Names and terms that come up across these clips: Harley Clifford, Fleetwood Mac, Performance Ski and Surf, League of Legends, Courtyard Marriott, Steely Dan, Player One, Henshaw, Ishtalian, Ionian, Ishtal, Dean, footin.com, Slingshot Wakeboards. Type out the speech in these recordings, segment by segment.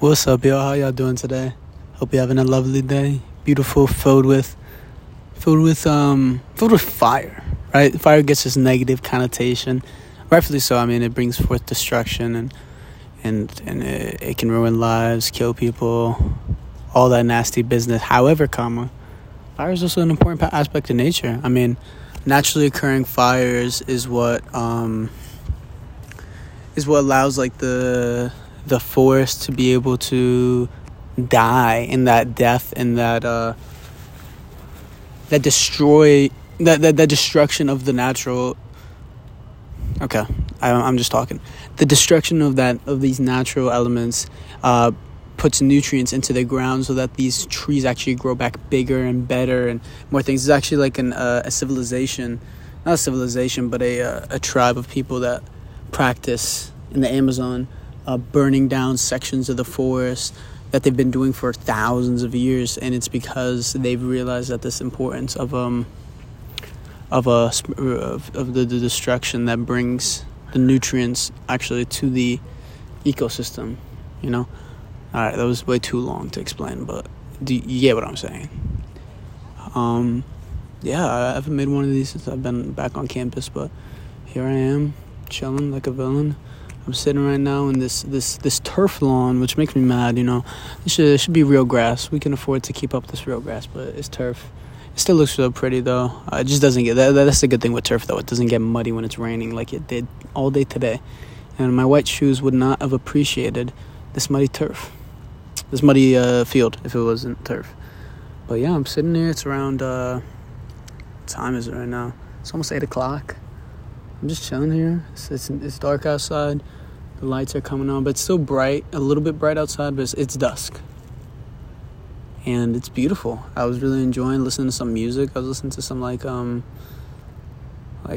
What's up, y'all? How y'all doing today? Hope you're having a lovely day. Beautiful, filled with fire, right? Fire gets this negative connotation, rightfully so. I mean, it brings forth destruction and it can ruin lives, kill people, all that nasty business. However, fire is also an important aspect of nature. I mean, naturally occurring fires is what allows like the forest to be able to die, and that death and that destruction of the natural. Okay, I'm just talking. The destruction of these natural elements puts nutrients into the ground so that these trees actually grow back bigger and better and more things. It's actually like a civilization, not a civilization, but a tribe of people that practice in the Amazon burning down sections of the forest that they've been doing for thousands of years, and it's because they've realized that this importance of the destruction that brings the nutrients actually to the ecosystem, you know. All right, that was way too long to explain, but do you get what I'm saying? Yeah, I haven't made one of these since I've been back on campus, but here I am, chilling like a villain. I'm sitting right now in this turf lawn, which makes me mad, you know. It should be real grass. We can afford to keep up this real grass, but it's turf. It still looks so pretty, though. It just doesn't get... That's the good thing with turf, though. It doesn't get muddy when it's raining like it did all day today. And my white shoes would not have appreciated this muddy turf. This muddy field, if it wasn't turf. But, yeah, I'm sitting here. It's around... what time is it right now? It's almost 8 o'clock. I'm just chilling here. It's dark outside. The lights are coming on, but it's still bright. A little bit bright outside, but it's dusk. And it's beautiful. I was really enjoying listening to some music. I was listening to some like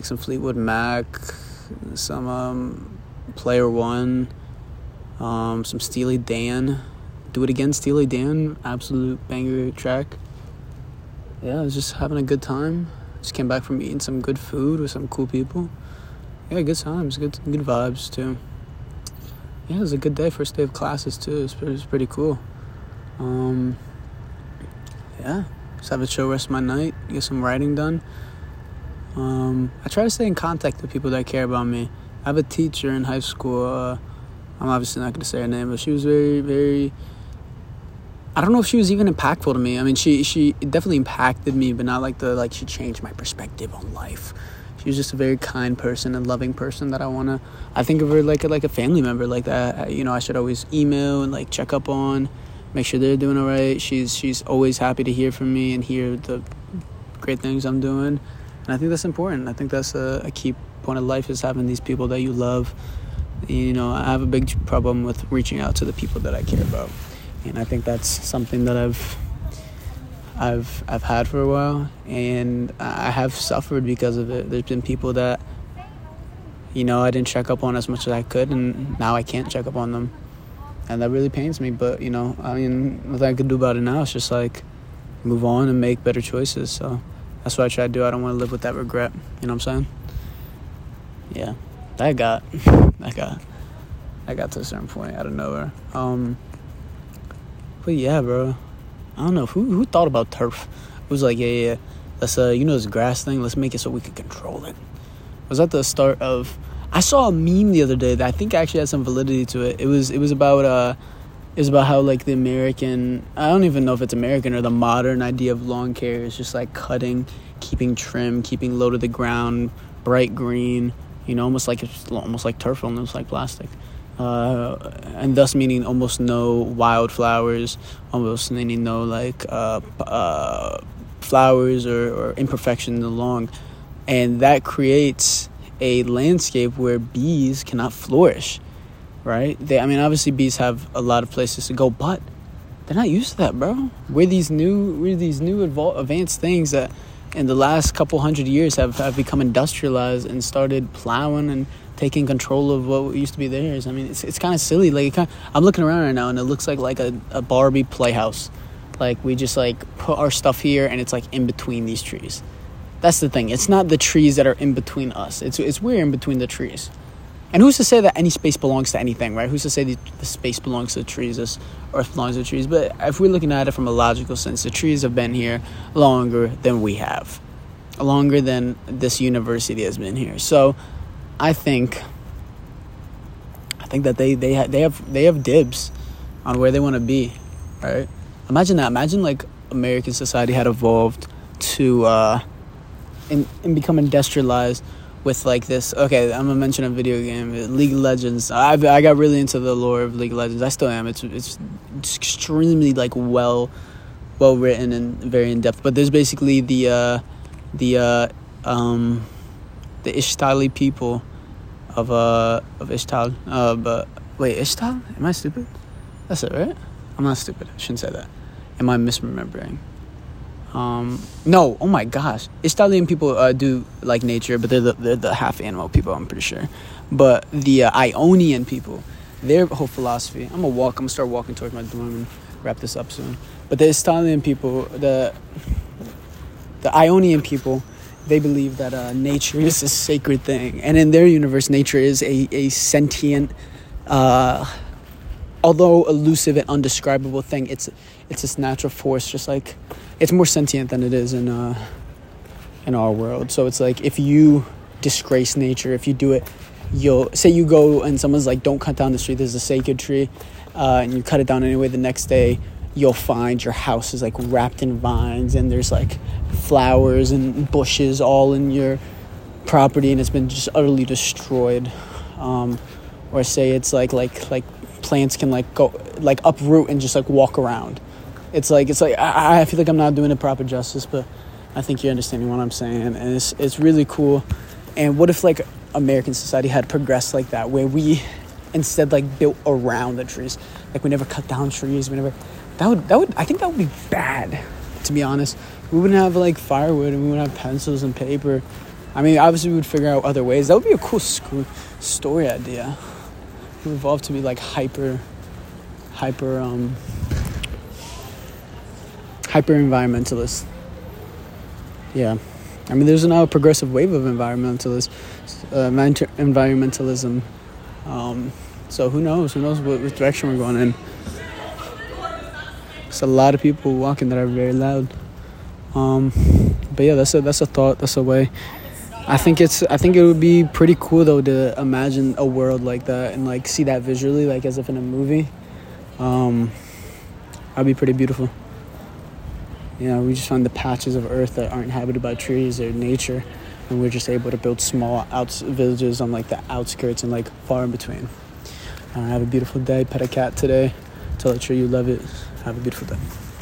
some Fleetwood Mac, some Player One, some Steely Dan. Do It Again, Steely Dan, absolute banger track. Yeah, I was just having a good time. Just came back from eating some good food with some cool people. Yeah, good times, good vibes too. Yeah, it was a good day. First day of classes too. It was pretty cool. Yeah, just have a chill rest of my night. Get some writing done. I try to stay in contact with people that care about me. I have a teacher in high school. I'm obviously not going to say her name, but she was very, very... I don't know if she was even impactful to me. I mean, she definitely impacted me, but not like she changed my perspective on life. She was just a very kind person and loving person that I think of her like a family member, like that, you know, I should always email and like check up on, make sure they're doing all right. She's always happy to hear from me and hear the great things I'm doing. And I think that's important. I think that's a key point of life, is having these people that you love. You know, I have a big problem with reaching out to the people that I care about. And I think that's something that I've had for a while, and I have suffered because of it. There's been people that, you know, I didn't check up on as much as I could, and now I can't check up on them, and that really pains me. But, you know, I mean, nothing I can do about it now. It's just like move on and make better choices. So that's what I try to do. I don't want to live with that regret. You know what I'm saying? Yeah, that got to a certain point out of nowhere. But yeah, bro, I don't know who thought about turf. It was like, yeah, let's you know, this grass thing, let's make it so we can control it. It was at the start of... I saw a meme the other day that I think actually had some validity to it. It was about how like the American... I don't even know if it's American or the modern idea of lawn care is just like cutting, keeping trim, keeping low to the ground, bright green. You know, almost like turf, almost like plastic. And thus meaning almost no wildflowers, almost meaning no like flowers or imperfection in the lawn, and that creates a landscape where bees cannot flourish, right? Obviously bees have a lot of places to go, but they're not used to that, bro. We're these new advanced things that in the last couple hundred years have become industrialized and started plowing and taking control of what used to be theirs. I mean, it's kind of silly. Like, I'm looking around right now, and it looks like a Barbie playhouse. Like, we just, like, put our stuff here, and it's, like, in between these trees. That's the thing. It's not the trees that are in between us. It's we're in between the trees. And who's to say that any space belongs to anything, right? Who's to say the space belongs to the trees, this earth belongs to the trees? But if we're looking at it from a logical sense, the trees have been here longer than we have, longer than this university has been here. So I think that they have dibs on where they want to be, right? Imagine that. Imagine like American society had evolved to and become industrialized with like this. Okay, I'm gonna mention a video game, League of Legends. I got really into the lore of League of Legends. I still am. It's extremely like well written and very in depth. But there's basically the Ishtali people of Ishtal. But wait, Ishtal? Am I stupid? That's it, right? I'm not stupid. I shouldn't say that. Am I misremembering? No. Oh my gosh. Ishtalian people do like nature, but they're the half animal people, I'm pretty sure. But the Ionian people, their whole philosophy. I'm gonna start walking towards my dorm and wrap this up soon. But the Ishtalian people, the Ionian people, they believe that nature is a sacred thing, and in their universe, nature is a sentient, although elusive and undescribable thing. It's this natural force, just like it's more sentient than it is in our world. So it's like if you disgrace nature, if you do it, you'll say you go and someone's like, "Don't cut down this tree. There's a sacred tree," and you cut it down anyway. The next day, you'll find your house is like wrapped in vines, and there's like flowers and bushes all in your property, and it's been just utterly destroyed. Or say it's like plants can like go like uproot and just like walk around. It's like I feel like I'm not doing it proper justice, but I think you're understanding what I'm saying, and it's really cool. And what if like American society had progressed like that, where we instead like built around the trees, like we never cut down trees, we never. That would I think that would be bad, to be honest. We wouldn't have like firewood, and we wouldn't have pencils and paper. I mean, obviously we would figure out other ways. That would be a cool story idea. It would evolve to be like hyper environmentalists. Yeah, I mean, there's now a progressive wave of environmentalism. So who knows what direction we're going in. There's a lot of people walking that are very loud. But yeah, that's a thought, that's a way. I think it would be pretty cool though to imagine a world like that and like see that visually, like as if in a movie. That'd be pretty beautiful. Yeah, we just find the patches of earth that aren't inhabited by trees or nature, and we're just able to build small villages on like the outskirts and like far in between. Have a beautiful day. Pet a cat today. Tell a tree you love it. Have a beautiful day.